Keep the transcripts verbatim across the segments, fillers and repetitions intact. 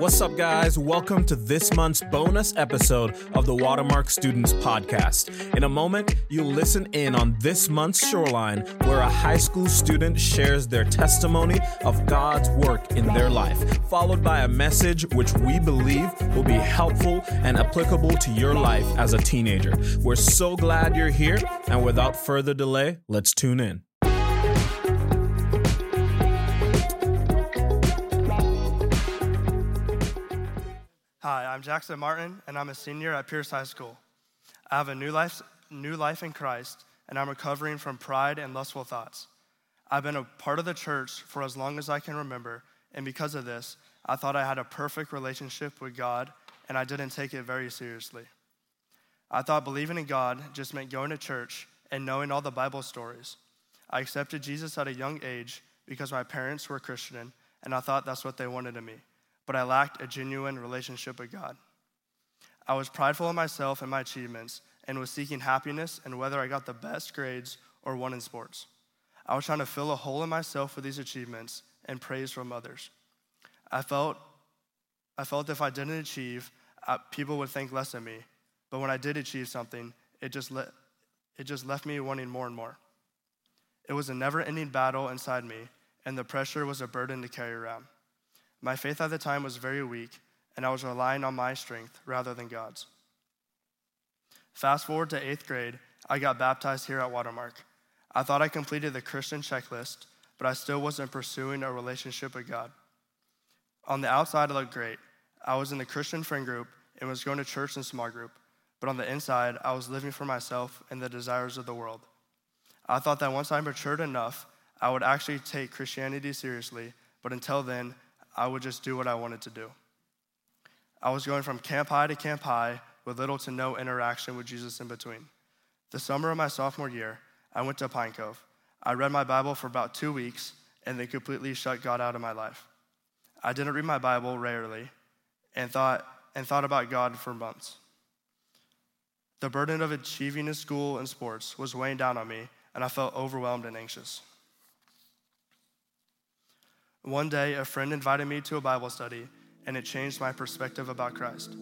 What's up, guys? Welcome to this month's bonus episode of the Watermark Students Podcast. In a moment, you'll listen in on this month's Shoreline, where a high school student shares their testimony of God's work in their life, followed by a message which we believe will be helpful and applicable to your life as a teenager. We're so glad you're here, and without further delay, let's tune in. Hi, I'm Jackson Martin, and I'm a senior at Pierce High School. I have a new life, new life in Christ, and I'm recovering from pride and lustful thoughts. I've been a part of the church for as long as I can remember, and because of this, I thought I had a perfect relationship with God, and I didn't take it very seriously. I thought believing in God just meant going to church and knowing all the Bible stories. I accepted Jesus at a young age because my parents were Christian, and I thought that's what they wanted of me. But I lacked a genuine relationship with God. I was prideful in myself and my achievements and was seeking happiness and whether I got the best grades or won in sports. I was trying to fill a hole in myself with these achievements and praise from others. I felt I felt if I didn't achieve, I, people would think less of me. But when I did achieve something, it just le- it just left me wanting more and more. It was a never-ending battle inside me, and the pressure was a burden to carry around. My faith at the time was very weak, and I was relying on my strength rather than God's. Fast forward to eighth grade, I got baptized here at Watermark. I thought I completed the Christian checklist, but I still wasn't pursuing a relationship with God. On the outside, I looked great. I was in the Christian friend group and was going to church and small group, but on the inside, I was living for myself and the desires of the world. I thought that once I matured enough, I would actually take Christianity seriously, but until then, I would just do what I wanted to do. I was going from camp high to camp high with little to no interaction with Jesus in between. The summer of my sophomore year, I went to Pine Cove. I read my Bible for about two weeks and then completely shut God out of my life. I didn't read my Bible rarely and thought and thought about God for months. The burden of achieving in school and sports was weighing down on me, and I felt overwhelmed and anxious. One day, a friend invited me to a Bible study, and it changed my perspective about Christ.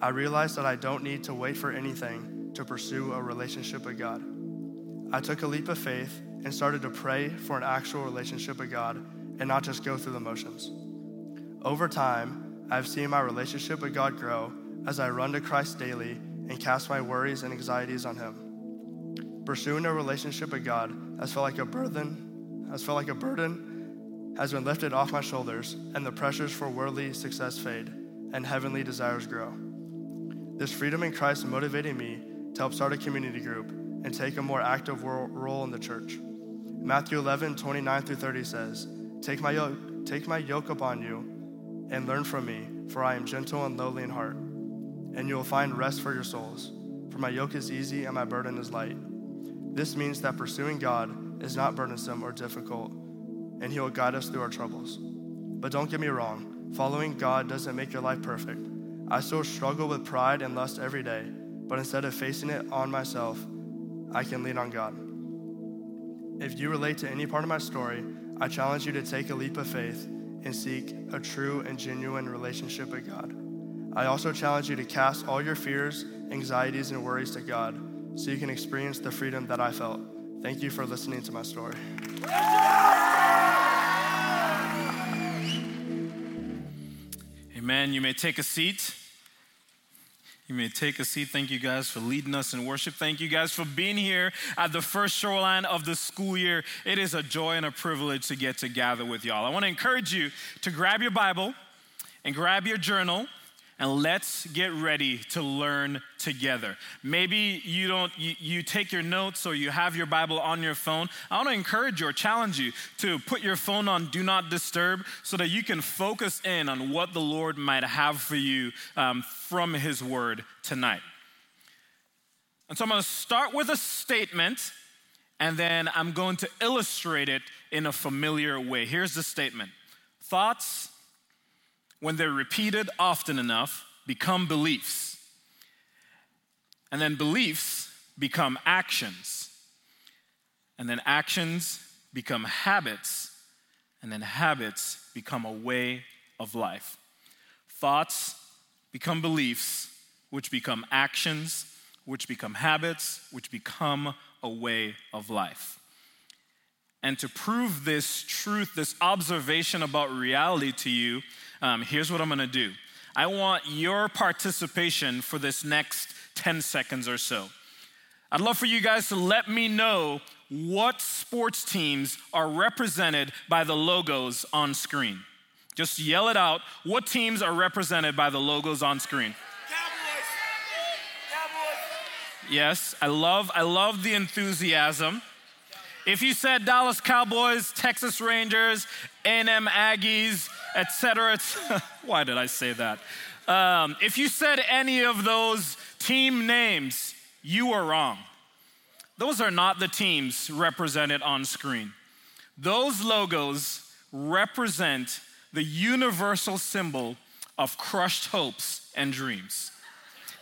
I realized that I don't need to wait for anything to pursue a relationship with God. I took a leap of faith and started to pray for an actual relationship with God and not just go through the motions. Over time, I've seen my relationship with God grow as I run to Christ daily and cast my worries and anxieties on Him. Pursuing a relationship with God has felt like a burden, has felt like a burden, has been lifted off my shoulders, and the pressures for worldly success fade, and heavenly desires grow. This freedom in Christ motivated me to help start a community group and take a more active role in the church. Matthew eleven, twenty-nine through thirty says, Take my yoke, take my yoke upon you and learn from me, for I am gentle and lowly in heart, and you will find rest for your souls, for my yoke is easy and my burden is light. This means that pursuing God is not burdensome or difficult, and He will guide us through our troubles. But don't get me wrong, following God doesn't make your life perfect. I still struggle with pride and lust every day, but instead of facing it on myself, I can lean on God. If you relate to any part of my story, I challenge you to take a leap of faith and seek a true and genuine relationship with God. I also challenge you to cast all your fears, anxieties, and worries to God so you can experience the freedom that I felt. Thank you for listening to my story. Amen. You may take a seat. You may take a seat. Thank you guys for leading us in worship. Thank you guys for being here at the first Shoreline of the school year. It is a joy and a privilege to get to gather with y'all. I want to encourage you to grab your Bible and grab your journal, and let's get ready to learn together. Maybe you don't, you, you take your notes or you have your Bible on your phone. I want to encourage you or challenge you to put your phone on Do Not Disturb so that you can focus in on what the Lord might have for you um, from His Word tonight. And so I'm going to start with a statement, and then I'm going to illustrate it in a familiar way. Here's the statement. Thoughts, when they're repeated often enough, become beliefs. And then beliefs become actions. And then actions become habits. And then habits become a way of life. Thoughts become beliefs, which become actions, which become habits, which become a way of life. And to prove this truth, this observation about reality to you, um, here's what I'm going to do. I want your participation for this next ten seconds or so. I'd love for you guys to let me know what sports teams are represented by the logos on screen. Just yell it out. What teams are represented by the logos on screen? Cowboys. Cowboys. Yes, I love, I love the enthusiasm. If you said Dallas Cowboys, Texas Rangers, A and M Aggies, et cetera, et cetera. Why did I say that? Um, if you said any of those team names, you were wrong. Those are not the teams represented on screen. Those logos represent the universal symbol of crushed hopes and dreams.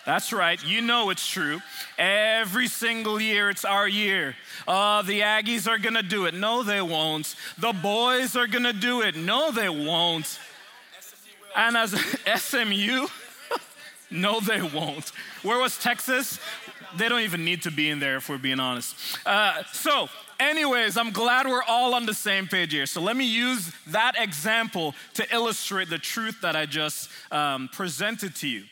That's right, you know it's true. Every single year, it's our year. Oh, the Aggies are gonna do it. No, they won't. The boys are gonna do it. No, they won't. And as S M U, no, they won't. Where was Texas? They don't even need to be in there if we're being honest. Uh, so anyways, I'm glad we're all on the same page here. So let me use that example to illustrate the truth that I just um, presented to you.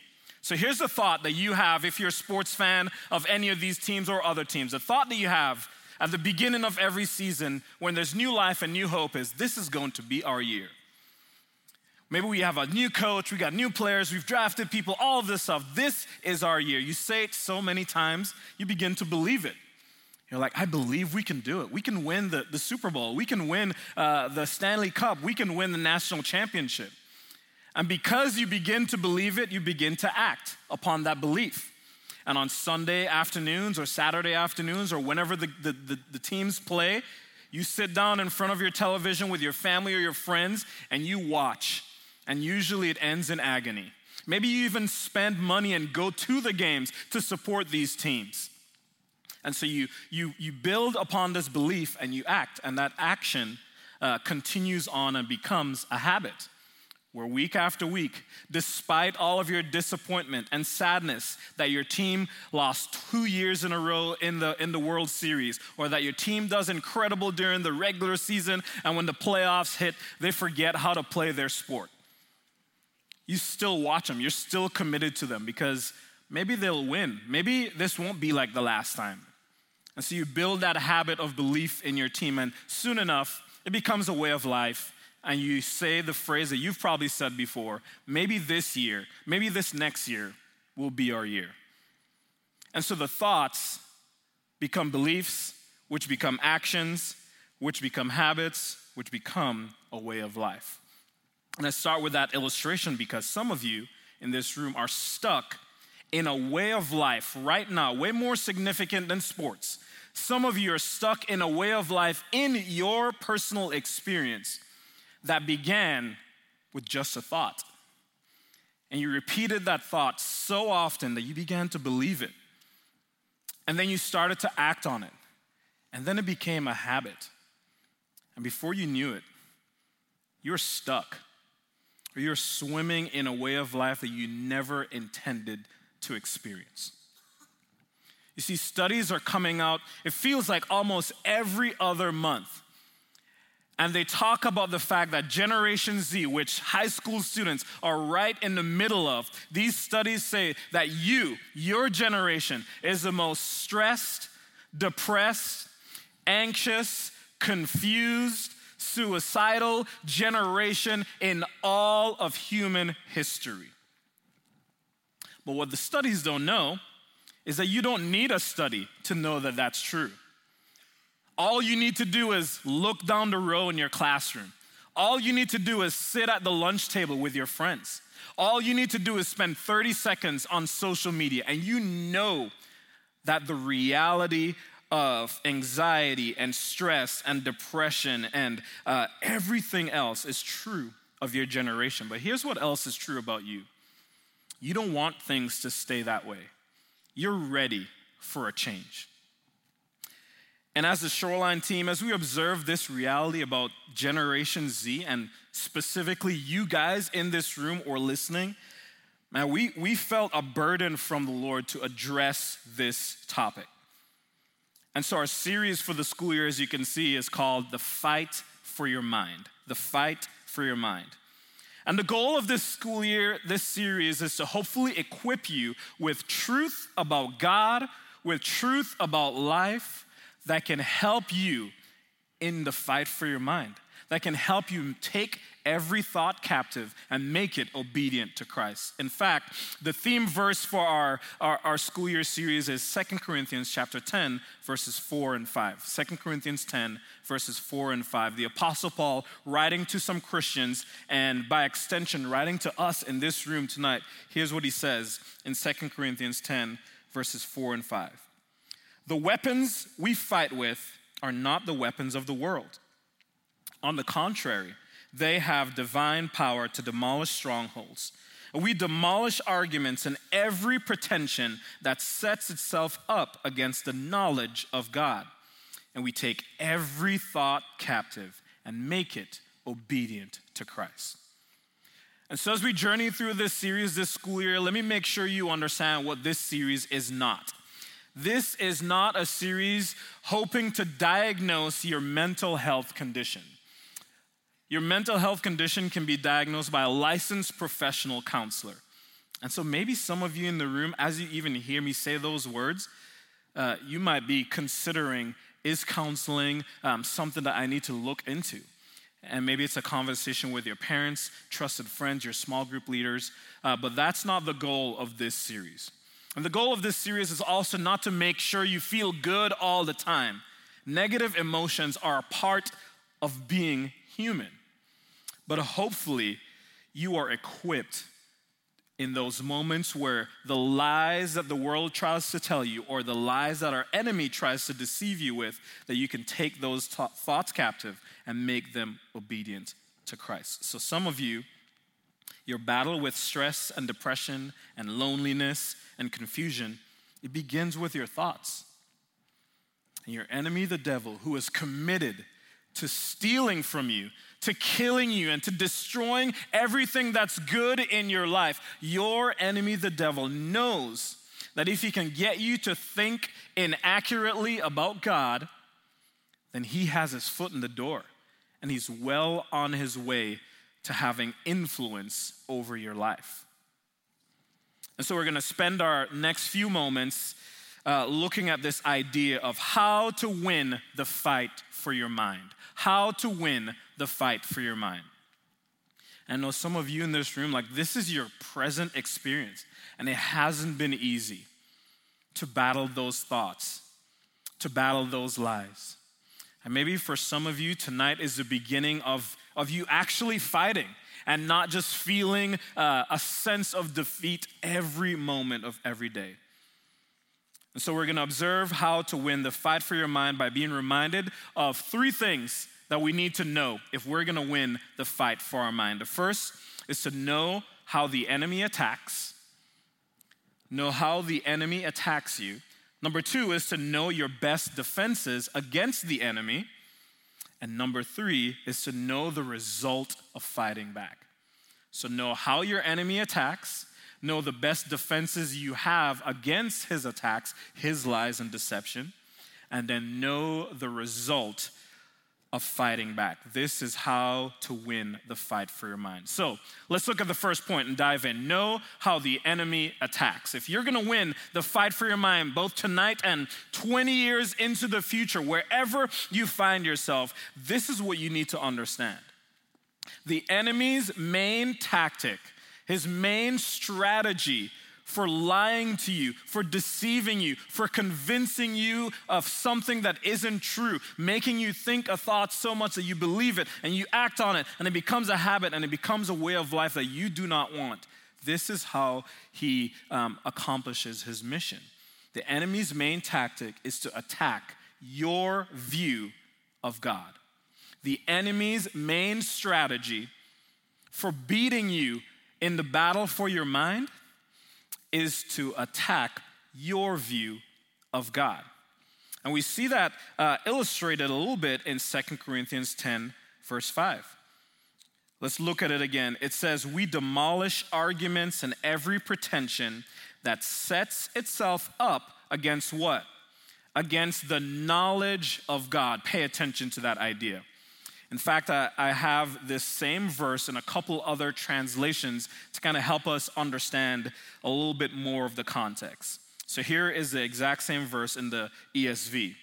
So here's the thought that you have if you're a sports fan of any of these teams or other teams. The thought that you have at the beginning of every season when there's new life and new hope is this is going to be our year. Maybe we have a new coach, we got new players, we've drafted people, all of this stuff. This is our year. You say it so many times, you begin to believe it. You're like, I believe we can do it. We can win the, the Super Bowl. We can win uh, the Stanley Cup. We can win the national championship. And because you begin to believe it, you begin to act upon that belief. And on Sunday afternoons or Saturday afternoons or whenever the, the, the, the teams play, you sit down in front of your television with your family or your friends and you watch. And usually it ends in agony. Maybe you even spend money and go to the games to support these teams. And so you you you build upon this belief and you act, and that action uh, continues on and becomes a habit. Where week after week, despite all of your disappointment and sadness that your team lost two years in a row in the in the World Series, or that your team does incredible during the regular season, and when the playoffs hit, they forget how to play their sport. You still watch them. You're still committed to them because maybe they'll win. Maybe this won't be like the last time. And so you build that habit of belief in your team, and soon enough, it becomes a way of life. And you say the phrase that you've probably said before, maybe this year, maybe this next year will be our year. And so the thoughts become beliefs, which become actions, which become habits, which become a way of life. And I start with that illustration because some of you in this room are stuck in a way of life right now, way more significant than sports. Some of you are stuck in a way of life in your personal experience that began with just a thought. And you repeated that thought so often that you began to believe it. And then you started to act on it. And then it became a habit. And before you knew it, you were stuck. Or you're swimming in a way of life that you never intended to experience. You see, studies are coming out, it feels like almost every other month. And they talk about the fact that Generation Z, which high school students are right in the middle of, these studies say that you, your generation, is the most stressed, depressed, anxious, confused, suicidal generation in all of human history. But what the studies don't know is that you don't need a study to know that that's true. All you need to do is look down the row in your classroom. All you need to do is sit at the lunch table with your friends. All you need to do is spend thirty seconds on social media, and you know that the reality of anxiety and stress and depression and uh, everything else is true of your generation. But here's what else is true about you. You don't want things to stay that way. You're ready for a change. And as the Shoreline team, as we observe this reality about Generation Z, and specifically you guys in this room or listening, man, we, we felt a burden from the Lord to address this topic. And so our series for the school year, as you can see, is called The Fight for Your Mind. The Fight for Your Mind. And the goal of this school year, this series, is to hopefully equip you with truth about God, with truth about life, that can help you in the fight for your mind, that can help you take every thought captive and make it obedient to Christ. In fact, the theme verse for our, our, our school year series is Second Corinthians chapter ten, verses four and five. Second Corinthians ten, verses four and five. The Apostle Paul, writing to some Christians, and by extension, writing to us in this room tonight, here's what he says in Second Corinthians ten, verses four and five. The weapons we fight with are not the weapons of the world. On the contrary, they have divine power to demolish strongholds. We demolish arguments and every pretension that sets itself up against the knowledge of God. And we take every thought captive and make it obedient to Christ. And so as we journey through this series this school year, let me make sure you understand what this series is not. This is not a series hoping to diagnose your mental health condition. Your mental health condition can be diagnosed by a licensed professional counselor. And so maybe some of you in the room, as you even hear me say those words, uh, you might be considering, is counseling um, something that I need to look into? And maybe it's a conversation with your parents, trusted friends, your small group leaders, uh, but that's not the goal of this series. And the goal of this series is also not to make sure you feel good all the time. Negative emotions are a part of being human. But hopefully, you are equipped in those moments where the lies that the world tries to tell you, or the lies that our enemy tries to deceive you with, that you can take those t- thoughts captive and make them obedient to Christ. So some of you, your battle with stress and depression and loneliness and confusion, it begins with your thoughts. And your enemy, the devil, who is committed to stealing from you, to killing you, and to destroying everything that's good in your life, your enemy, the devil, knows that if he can get you to think inaccurately about God, then he has his foot in the door, and he's well on his way to having influence over your life. And so we're going to spend our next few moments uh, looking at this idea of how to win the fight for your mind. How to win the fight for your mind. And I know some of you in this room, like, this is your present experience, and it hasn't been easy to battle those thoughts, to battle those lies. And maybe for some of you, tonight is the beginning of, of you actually fighting and not just feeling uh, a sense of defeat every moment of every day. And so we're going to observe how to win the fight for your mind by being reminded of three things that we need to know if we're going to win the fight for our mind. The first is to know how the enemy attacks. Know how the enemy attacks you. Number two is to know your best defenses against the enemy. And number three is to know the result of fighting back. So know how your enemy attacks, know the best defenses you have against his attacks, his lies and deception, and then know the result of fighting back. This is how to win the fight for your mind. So let's look at the first point and dive in. Know how the enemy attacks. If you're going to win the fight for your mind, both tonight and twenty years into the future, wherever you find yourself, this is what you need to understand. The enemy's main tactic, his main strategy for lying to you, for deceiving you, for convincing you of something that isn't true, making you think a thought so much that you believe it and you act on it and it becomes a habit and it becomes a way of life that you do not want. This is how he um, accomplishes his mission. The enemy's main tactic is to attack your view of God. The enemy's main strategy for beating you in the battle for your mind is to attack your view of God. And we see that uh, illustrated a little bit in Second Corinthians ten, verse five. Let's look at it again. It says, we demolish arguments and every pretension that sets itself up against what? Against the knowledge of God. Pay attention to that idea. In fact, I, I have this same verse in a couple other translations to kind of help us understand a little bit more of the context. So here is the exact same verse in the E S V.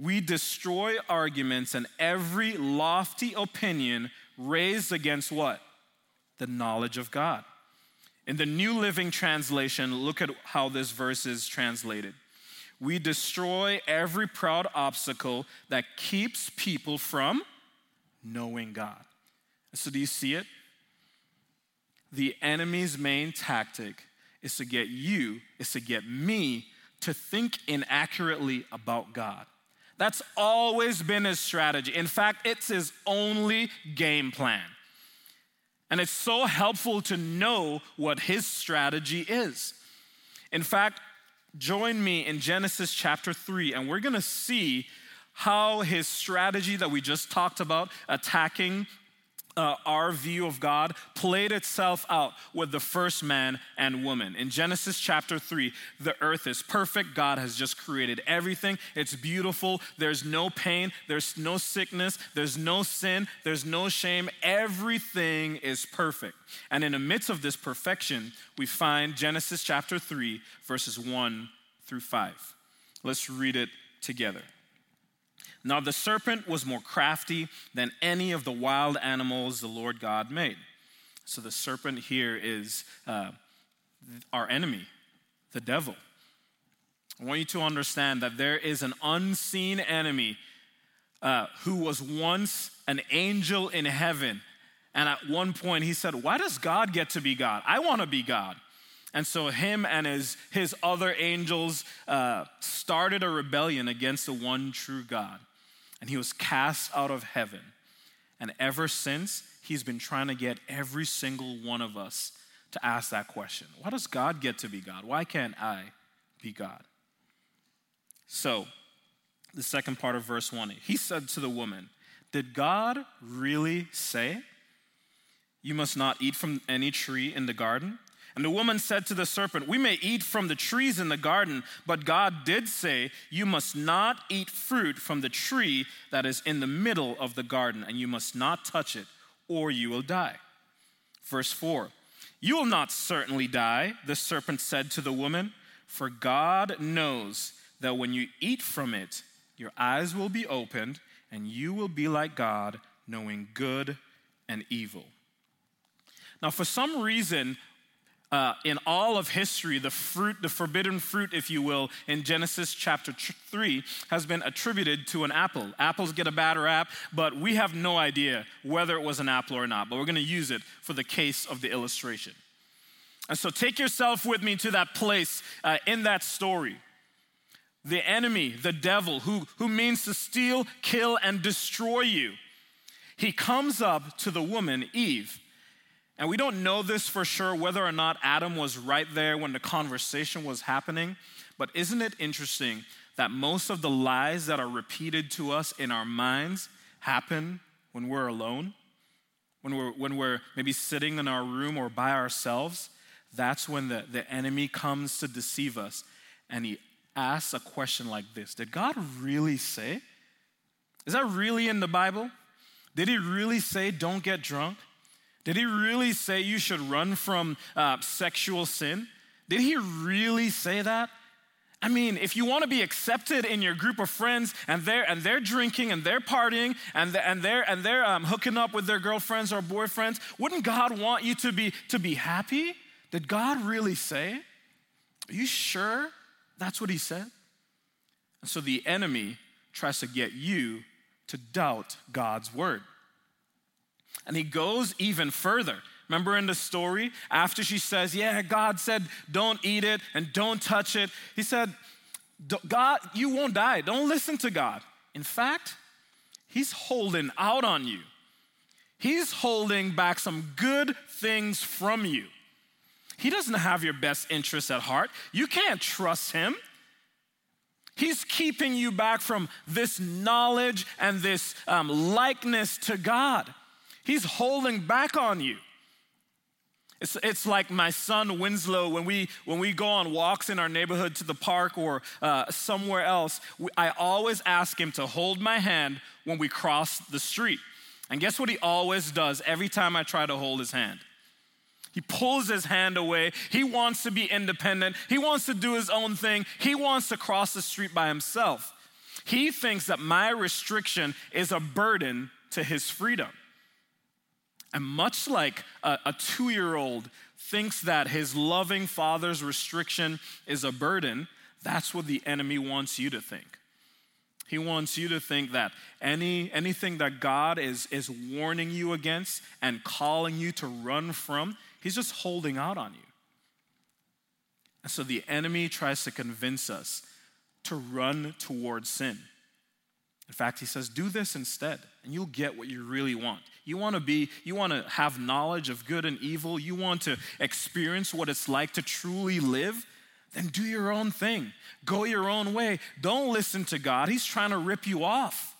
We destroy arguments and every lofty opinion raised against what? The knowledge of God. In the New Living Translation, look at how this verse is translated. We destroy every proud obstacle that keeps people from knowing God. So do you see it? The enemy's main tactic is to get you, is to get me to think inaccurately about God. That's always been his strategy. In fact, it's his only game plan. And it's so helpful to know what his strategy is. In fact, join me in Genesis chapter three, and we're going to see how his strategy that we just talked about, attacking uh, our view of God, played itself out with the first man and woman. In Genesis chapter three, the earth is perfect. God has just created everything. It's beautiful. There's no pain. There's no sickness. There's no sin. There's no shame. Everything is perfect. And in the midst of this perfection, we find Genesis chapter three, verses one through five. Let's read it together. Now the serpent was more crafty than any of the wild animals the Lord God made. So the serpent here is uh, our enemy, the devil. I want you to understand that there is an unseen enemy uh, who was once an angel in heaven. And at one point he said, why does God get to be God? I want to be God. And so him and his, his other angels uh, started a rebellion against the one true God. And he was cast out of heaven. And ever since, he's been trying to get every single one of us to ask that question. Why does God get to be God? Why can't I be God? So, the second part of verse one, he said to the woman, did God really say, you must not eat from any tree in the garden? And the woman said to the serpent, we may eat from the trees in the garden, but God did say, you must not eat fruit from the tree that is in the middle of the garden, and you must not touch it, or you will die. Verse four, you will not certainly die, the serpent said to the woman, for God knows that when you eat from it, your eyes will be opened, and you will be like God, knowing good and evil. Now, for some reason, Uh, in all of history, the fruit, the forbidden fruit, if you will, in Genesis chapter three has been attributed to an apple. Apples get a bad rap, but we have no idea whether it was an apple or not. But we're going to use it for the case of the illustration. And so take yourself with me to that place uh, in that story. The enemy, the devil, who, who means to steal, kill, and destroy you. He comes up to the woman, Eve. And we don't know this for sure, whether or not Adam was right there when the conversation was happening. But isn't it interesting that most of the lies that are repeated to us in our minds happen when we're alone? When we're, when we're maybe sitting in our room or by ourselves? That's when the, the enemy comes to deceive us. And he asks a question like this. Did God really say? Is that really in the Bible? Did he really say don't get drunk? Did he really say you should run from uh, sexual sin? Did he really say that? I mean, if you want to be accepted in your group of friends and they're, and they're drinking and they're partying and they're, and they're, and they're um, hooking up with their girlfriends or boyfriends, wouldn't God want you to be, to be happy? Did God really say? Are you sure that's what he said? And so the enemy tries to get you to doubt God's word. And he goes even further. Remember in the story, after she says, yeah, God said, don't eat it and don't touch it. He said, God, you won't die. Don't listen to God. In fact, he's holding out on you. He's holding back some good things from you. He doesn't have your best interests at heart. You can't trust him. He's keeping you back from this knowledge and this um, likeness to God. He's holding back on you. It's, it's like my son Winslow, when we when we go on walks in our neighborhood to the park or uh, somewhere else, we, I always ask him to hold my hand when we cross the street. And guess what he always does every time I try to hold his hand? He pulls his hand away. He wants to be independent. He wants to do his own thing. He wants to cross the street by himself. He thinks that my restriction is a burden to his freedom. And much like a, a two-year-old thinks that his loving father's restriction is a burden, that's what the enemy wants you to think. He wants you to think that any anything that God is, is warning you against and calling you to run from, he's just holding out on you. And so the enemy tries to convince us to run towards sin. In fact, he says, do this instead, and you'll get what you really want. You want to be, you want to have knowledge of good and evil. You want to experience what it's like to truly live. Then do your own thing. Go your own way. Don't listen to God. He's trying to rip you off.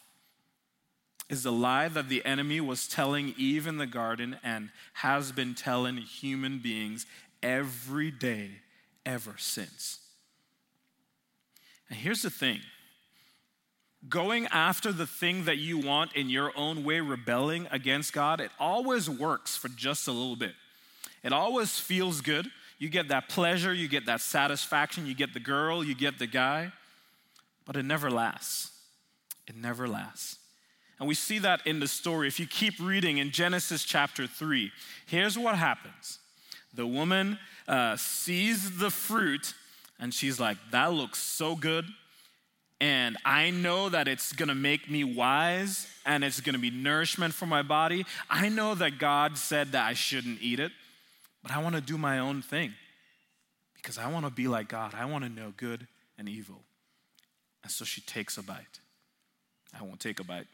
Is the lie that the enemy was telling Eve in the garden and has been telling human beings every day ever since. And here's the thing. Going after the thing that you want in your own way, rebelling against God, it always works for just a little bit. It always feels good. You get that pleasure, you get that satisfaction, you get the girl, you get the guy, but it never lasts. It never lasts. And we see that in the story. If you keep reading in Genesis chapter three, here's what happens. The woman uh, sees the fruit and she's like, that looks so good. And I know that it's going to make me wise and it's going to be nourishment for my body. I know that God said that I shouldn't eat it, but I want to do my own thing because I want to be like God. I want to know good and evil. And so she takes a bite. I won't take a bite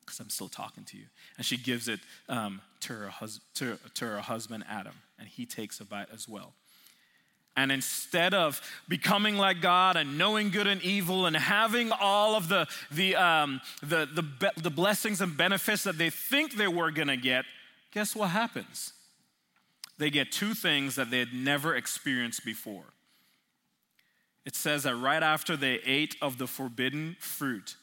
because I'm still talking to you. And she gives it um, to, her hus- to, to her husband, Adam, and he takes a bite as well. And instead of becoming like God and knowing good and evil and having all of the, the, um, the, the, be- the blessings and benefits that they think they were going to get, guess what happens? They get two things that they had never experienced before. It says that right after they ate of the forbidden fruit,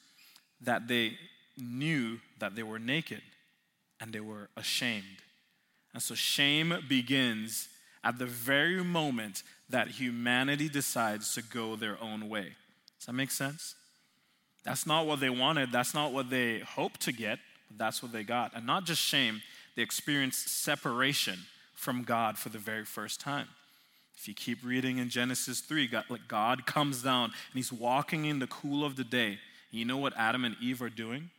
that they knew that they were naked and they were ashamed. And so shame begins at the very moment that humanity decides to go their own way. Does that make sense? That's not what they wanted. That's not what they hoped to get. But that's what they got. And not just shame, they experienced separation from God for the very first time. If you keep reading in Genesis three, God, like God comes down and he's walking in the cool of the day. And you know what Adam and Eve are doing?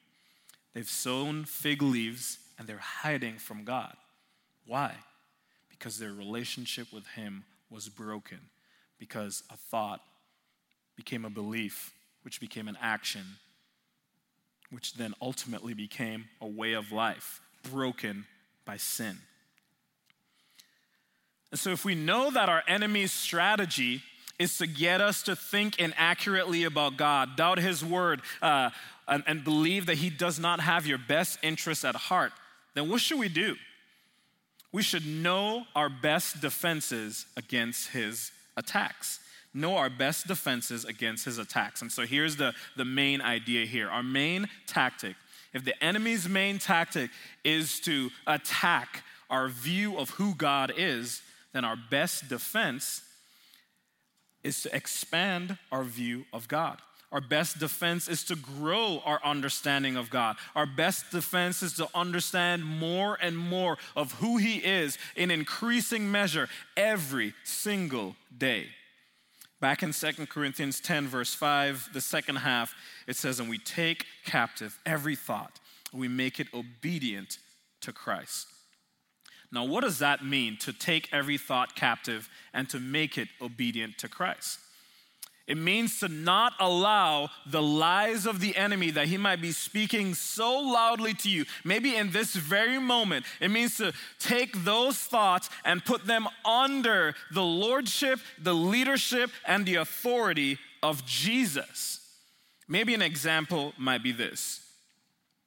They've sown fig leaves and they're hiding from God. Why? Because their relationship with him was broken. Because a thought became a belief, which became an action, which then ultimately became a way of life, broken by sin. And so if we know that our enemy's strategy is to get us to think inaccurately about God, doubt his word, uh, and, and believe that he does not have your best interests at heart, then what should we do? We should know our best defenses against his attacks. Know our best defenses against his attacks. And so here's the, the main idea here. Our main tactic, if the enemy's main tactic is to attack our view of who God is, then our best defense is to expand our view of God. Our best defense is to grow our understanding of God. Our best defense is to understand more and more of who he is in increasing measure every single day. Back in Second Corinthians ten, verse five, the second half, it says, and we take captive every thought. We make it obedient to Christ. Now, what does that mean, to take every thought captive and to make it obedient to Christ? It means to not allow the lies of the enemy that he might be speaking so loudly to you, maybe in this very moment. It means to take those thoughts and put them under the lordship, the leadership, and the authority of Jesus. Maybe an example might be this.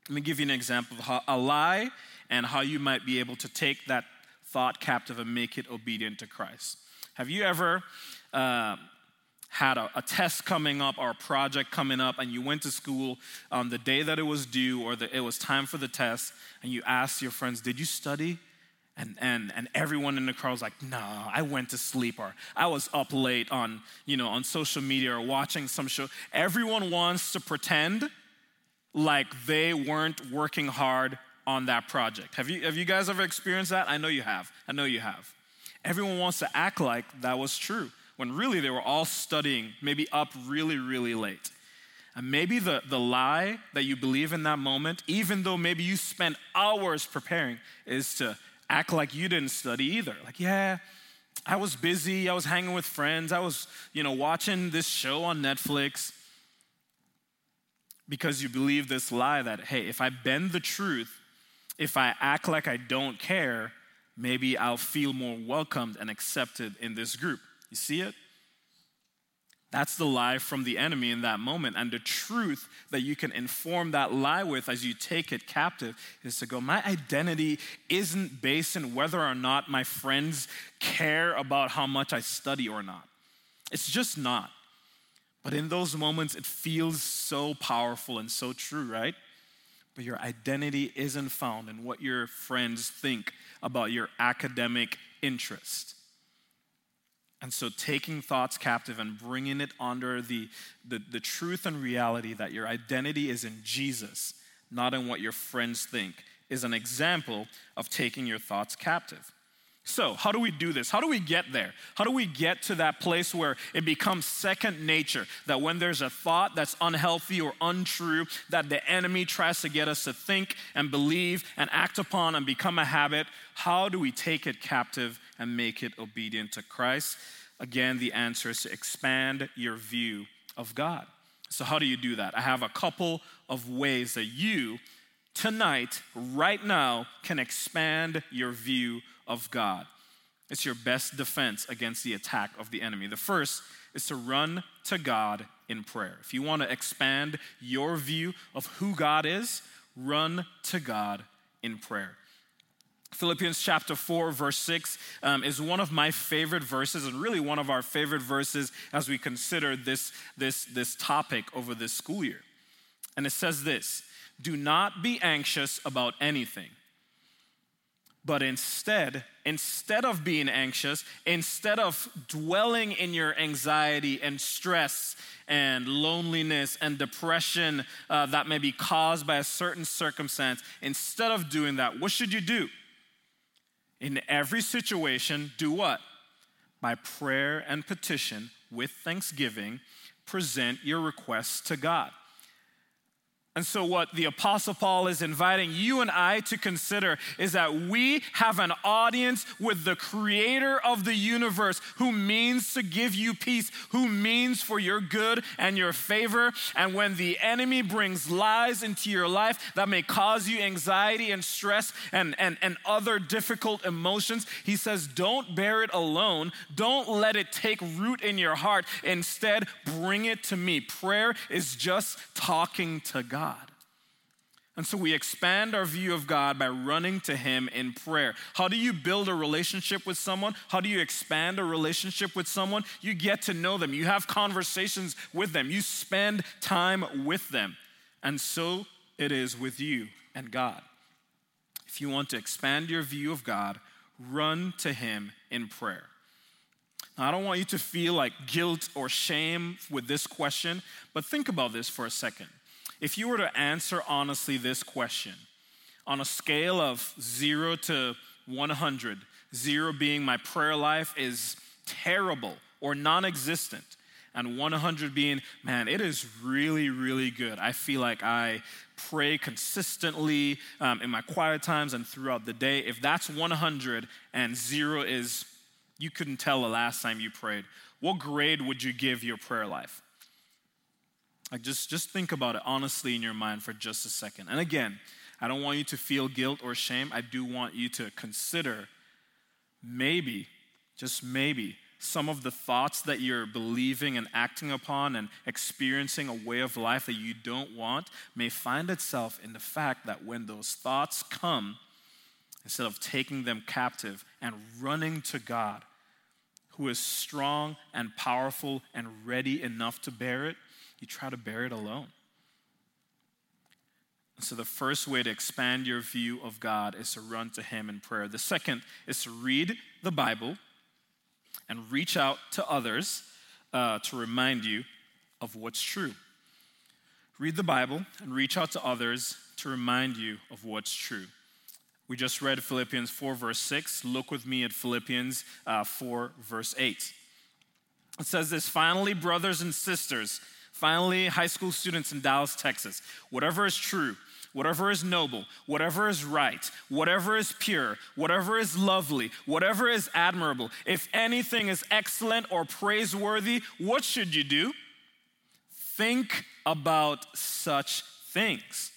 Let me give you an example of how a lie and how you might be able to take that thought captive and make it obedient to Christ. Have you ever uh, had a, a test coming up or a project coming up, and you went to school on the day that it was due or that it was time for the test, and you asked your friends, did you study? And and and everyone in the crowd was like, no, nah, I went to sleep, or I was up late on, you know, on social media or watching some show. Everyone wants to pretend like they weren't working hard on that project. Have you have you guys ever experienced that? I know you have. I know you have. Everyone wants to act like that was true when really they were all studying, maybe up really, really late. And maybe the, the lie that you believe in that moment, even though maybe you spent hours preparing, is to act like you didn't study either. Like, yeah, I was busy. I was hanging with friends. I was, you know, watching this show on Netflix. Because you believe this lie that, hey, if I bend the truth, if I act like I don't care, maybe I'll feel more welcomed and accepted in this group. You see it? That's the lie from the enemy in that moment. And the truth that you can inform that lie with as you take it captive is to go, my identity isn't based on whether or not my friends care about how much I study or not. It's just not. But in those moments, it feels so powerful and so true, right? But your identity isn't found in what your friends think about your academic interest. And so taking thoughts captive and bringing it under the, the, the truth and reality that your identity is in Jesus, not in what your friends think, is an example of taking your thoughts captive. So how do we do this? How do we get there? How do we get to that place where it becomes second nature, that when there's a thought that's unhealthy or untrue, that the enemy tries to get us to think and believe and act upon and become a habit, how do we take it captive and make it obedient to Christ? Again, the answer is to expand your view of God. So how do you do that? I have a couple of ways that you tonight, right now, can expand your view of God. It's your best defense against the attack of the enemy. The first is to run to God in prayer. If you want to expand your view of who God is, run to God in prayer. Philippians chapter four, verse six um, is one of my favorite verses, and really one of our favorite verses as we consider this, this, this topic over this school year. And it says this, do not be anxious about anything. But instead, instead of being anxious, instead of dwelling in your anxiety and stress and loneliness and depression uh, that may be caused by a certain circumstance, instead of doing that, what should you do? In every situation, do what? By prayer and petition, with thanksgiving, present your requests to God. And so what the Apostle Paul is inviting you and I to consider is that we have an audience with the creator of the universe, who means to give you peace, who means for your good and your favor. And when the enemy brings lies into your life that may cause you anxiety and stress and, and, and other difficult emotions, he says, don't bear it alone. Don't let it take root in your heart. Instead, bring it to me. Prayer is just talking to God. God. And so we expand our view of God by running to him in prayer. How do you build a relationship with someone? How do you expand a relationship with someone? You get to know them. You have conversations with them. You spend time with them. And so it is with you and God. If you want to expand your view of God, run to him in prayer. Now, I don't want you to feel like guilt or shame with this question, but think about this for a second. If you were to answer honestly this question, on a scale of zero to one hundred, zero being my prayer life is terrible or non-existent, and one hundred being, man, it is really, really good. I feel like I pray consistently um, in my quiet times and throughout the day. If that's one hundred and zero is, you couldn't tell the last time you prayed, what grade would you give your prayer life? Like just, just think about it honestly in your mind for just a second. And again, I don't want you to feel guilt or shame. I do want you to consider maybe, just maybe, some of the thoughts that you're believing and acting upon and experiencing a way of life that you don't want may find itself in the fact that when those thoughts come, instead of taking them captive and running to God, who is strong and powerful and ready enough to bear it, you try to bear it alone. So the first way to expand your view of God is to run to Him in prayer. The second is to read the Bible and reach out to others uh, to remind you of what's true. Read the Bible and reach out to others to remind you of what's true. We just read Philippians four, verse six. Look with me at Philippians uh, four, verse eight. It says this, finally, brothers and sisters, finally, high school students in Dallas, Texas, whatever is true, whatever is noble, whatever is right, whatever is pure, whatever is lovely, whatever is admirable, if anything is excellent or praiseworthy, what should you do? Think about such things.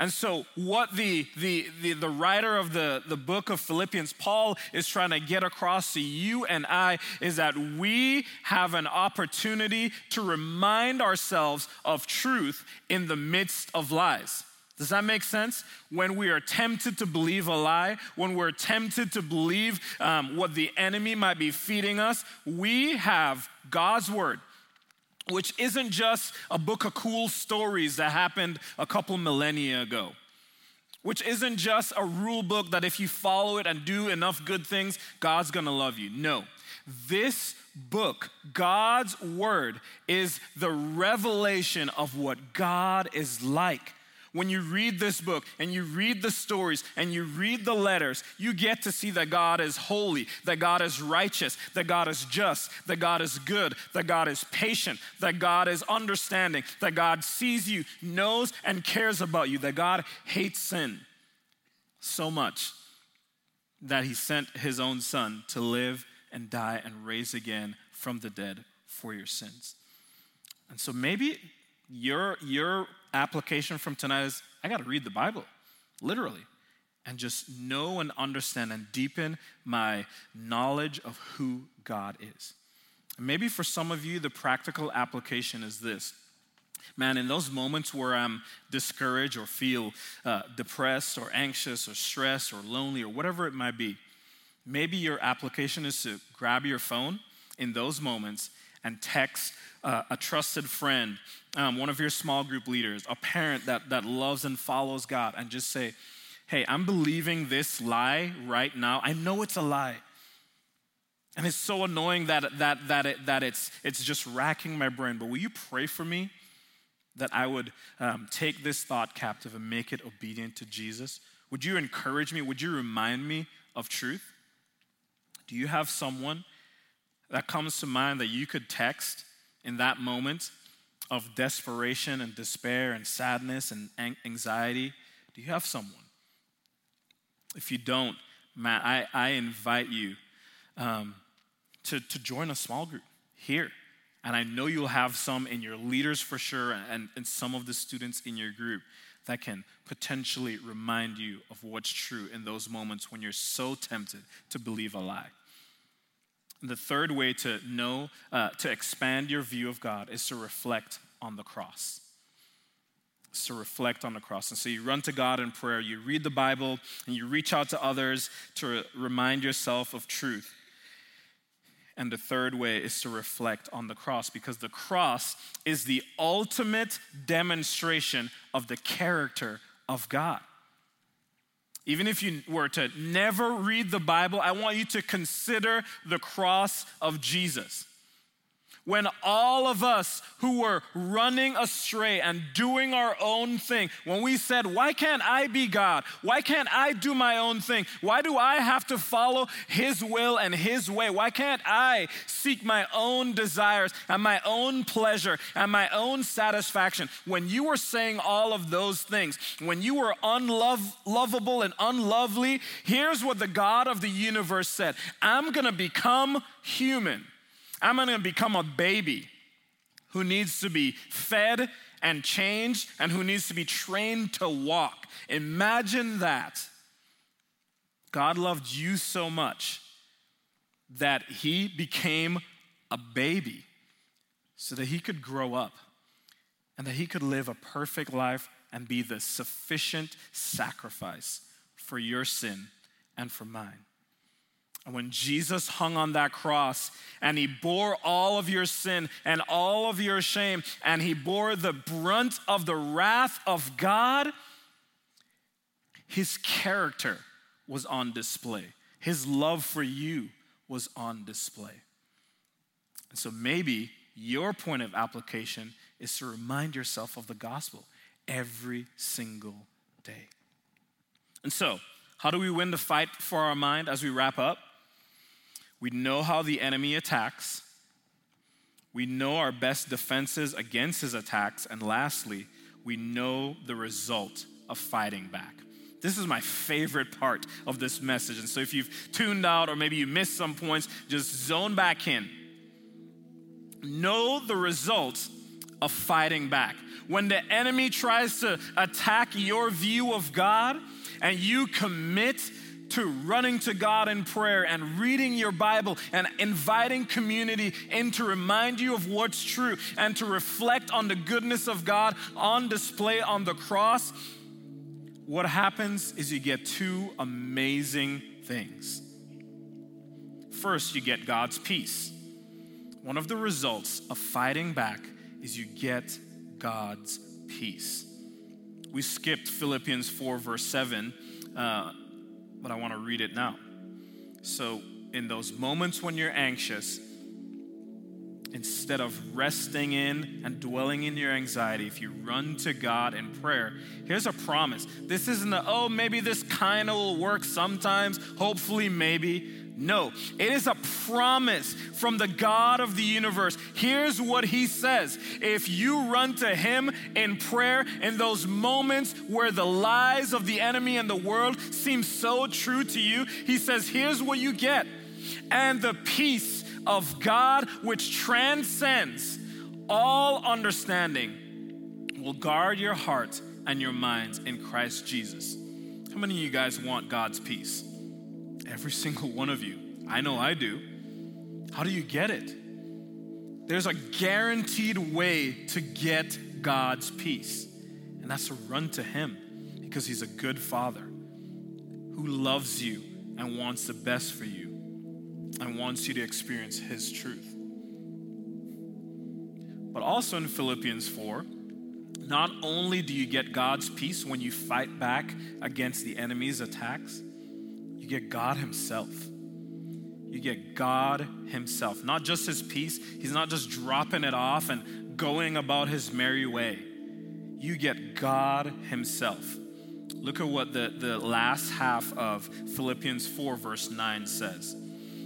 And so what the, the, the, the writer of the, the book of Philippians, Paul, is trying to get across to you and I is that we have an opportunity to remind ourselves of truth in the midst of lies. Does that make sense? When we are tempted to believe a lie, when we're tempted to believe um, what the enemy might be feeding us, we have God's word, which isn't just a book of cool stories that happened a couple millennia ago, which isn't just a rule book that if you follow it and do enough good things, God's gonna love you. No, this book, God's word, is the revelation of what God is like. When you read this book and you read the stories and you read the letters, you get to see that God is holy, that God is righteous, that God is just, that God is good, that God is patient, that God is understanding, that God sees you, knows and cares about you, that God hates sin so much that He sent His own Son to live and die and raise again from the dead for your sins. And so maybe your your application from tonight is, I got to read the Bible, literally, and just know and understand and deepen my knowledge of who God is. And maybe for some of you, the practical application is this. Man, in those moments where I'm discouraged or feel uh, depressed or anxious or stressed or lonely or whatever it might be, maybe your application is to grab your phone in those moments and text uh, a trusted friend, um, one of your small group leaders, a parent that, that loves and follows God, and just say, hey, I'm believing this lie right now. I know it's a lie. And it's so annoying that that that it, that it's it's just racking my brain. But will you pray for me that I would um, take this thought captive and make it obedient to Jesus? Would you encourage me? Would you remind me of truth? Do you have someone that comes to mind that you could text in that moment of desperation and despair and sadness and anxiety? Do you have someone? If you don't, man, I, I invite you um, to, to join a small group here. And I know you'll have some in your leaders for sure and, and some of the students in your group that can potentially remind you of what's true in those moments when you're so tempted to believe a lie. The third way to know, uh, to expand your view of God is to reflect on the cross. It's to reflect on the cross. And so you run to God in prayer, you read the Bible, and you reach out to others to re- remind yourself of truth. And the third way is to reflect on the cross, because the cross is the ultimate demonstration of the character of God. Even if you were to never read the Bible, I want you to consider the cross of Jesus. When all of us who were running astray and doing our own thing, when we said, why can't I be God? Why can't I do my own thing? Why do I have to follow His will and His way? Why can't I seek my own desires and my own pleasure and my own satisfaction? When you were saying all of those things, when you were unlovable and unlovely, here's what the God of the universe said. I'm going to become human. I'm going to become a baby who needs to be fed and changed and who needs to be trained to walk. Imagine that. God loved you so much that he became a baby so that he could grow up and that he could live a perfect life and be the sufficient sacrifice for your sin and for mine. And when Jesus hung on that cross and he bore all of your sin and all of your shame and he bore the brunt of the wrath of God, his character was on display. His love for you was on display. And so maybe your point of application is to remind yourself of the gospel every single day. And so, how do we win the fight for our mind as we wrap up? We know how the enemy attacks. We know our best defenses against his attacks. And lastly, we know the result of fighting back. This is my favorite part of this message. And so if you've tuned out or maybe you missed some points, just zone back in. Know the result of fighting back. When the enemy tries to attack your view of God and you commit to running to God in prayer and reading your Bible and inviting community in to remind you of what's true and to reflect on the goodness of God on display on the cross, what happens is you get two amazing things. First, you get God's peace. One of the results of fighting back is you get God's peace. We skipped Philippians four, verse seven, uh, but I want to read it now. So in those moments when you're anxious, instead of resting in and dwelling in your anxiety, if you run to God in prayer, here's a promise. This isn't the, oh, maybe this kind of will work sometimes, hopefully, maybe. No, it is a promise from the God of the universe. Here's what he says. If you run to him in prayer in those moments where the lies of the enemy and the world seem so true to you, he says, here's what you get. And the peace of God, which transcends all understanding, will guard your hearts and your minds in Christ Jesus. How many of you guys want God's peace? Every single one of you. I know I do. How do you get it? There's a guaranteed way to get God's peace, and that's to run to him because he's a good father who loves you and wants the best for you and wants you to experience his truth. But also in Philippians four, not only do you get God's peace when you fight back against the enemy's attacks, you get God himself. You get God himself. Not just his peace. He's not just dropping it off and going about his merry way. You get God himself. Look at what the, the last half of Philippians four verse nine says.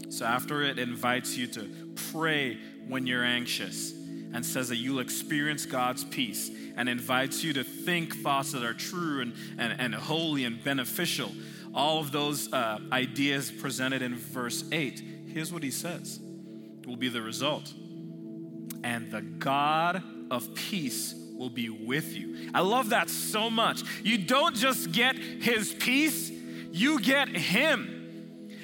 So after it invites you to pray when you're anxious and says that you'll experience God's peace and invites you to think thoughts that are true and, and, and holy and beneficial, all of those uh, ideas presented in verse eight, here's what he says will be the result. And the God of peace will be with you. I love that so much. You don't just get his peace, you get him.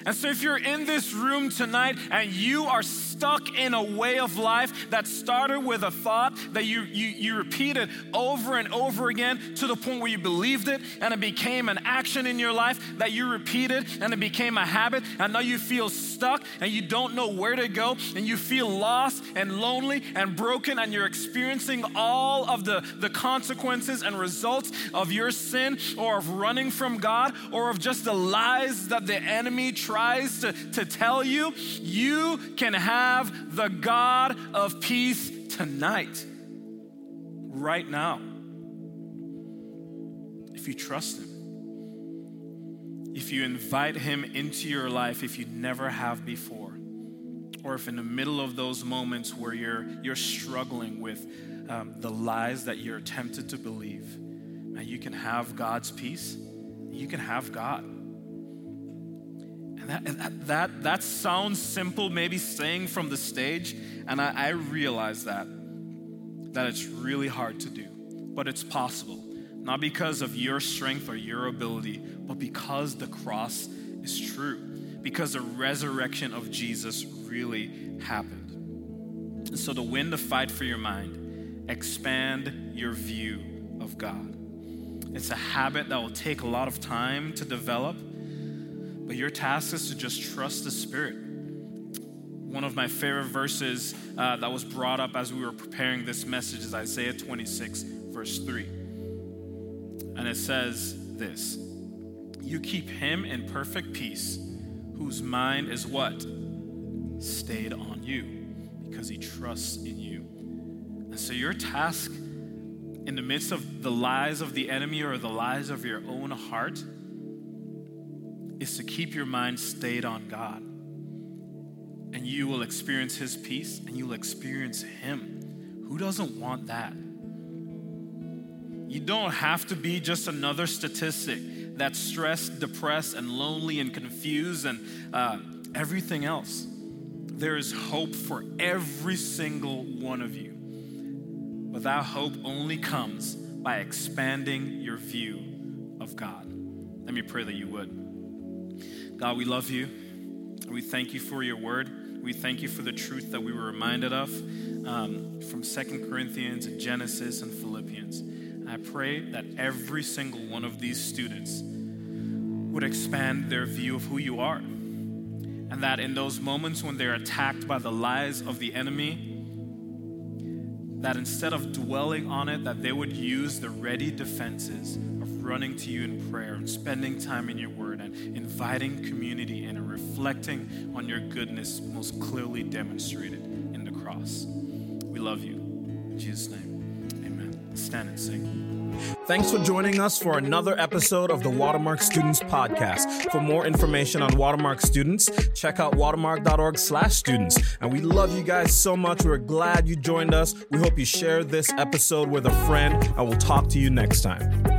And so if you're in this room tonight and you are stuck in a way of life that started with a thought that you, you, you repeated over and over again to the point where you believed it and it became an action in your life that you repeated and it became a habit, and now you feel stuck and you don't know where to go and you feel lost and lonely and broken and you're experiencing all of the, the consequences and results of your sin or of running from God or of just the lies that the enemy tries tries to, to tell you, you can have the God of peace tonight, right now, if you trust him, if you invite him into your life, if you never have before, or if in the middle of those moments where you're, you're struggling with um, the lies that you're tempted to believe, and you can have God's peace, you can have God. That, that, that sounds simple, maybe saying from the stage, and I, I realize that, that it's really hard to do, but it's possible, not because of your strength or your ability, but because the cross is true. because the resurrection of Jesus really happened. So to win the fight for your mind, expand your view of God. It's a habit that will take a lot of time to develop, but your task is to just trust the Spirit. One of my favorite verses uh, that was brought up as we were preparing this message is Isaiah twenty-six, verse three. And it says this, "You keep him in perfect peace, whose mind is what? Stayed on you, because he trusts in you." And so your task in the midst of the lies of the enemy or the lies of your own heart is to keep your mind stayed on God. And you will experience his peace, and you'll experience him. Who doesn't want that? You don't have to be just another statistic that's stressed, depressed, and lonely, and confused, and uh, everything else. There is hope for every single one of you. But that hope only comes by expanding your view of God. Let me pray that you would. God, we love you. We thank you for your word. We thank you for the truth that we were reminded of um, from Second Corinthians and Genesis and Philippians. And I pray that every single one of these students would expand their view of who you are. And that in those moments when they're attacked by the lies of the enemy, that instead of dwelling on it, that they would use the ready defenses of running to you in prayer and spending time in your word and inviting community in and reflecting on your goodness most clearly demonstrated in the cross. We love you. In Jesus' name, amen. Stand and sing. Thanks for joining us for another episode of the Watermark Students Podcast. For more information on Watermark Students, check out watermark.org slash students. And we love you guys so much. We're glad you joined us. We hope you share this episode with a friend, and we'll talk to you next time.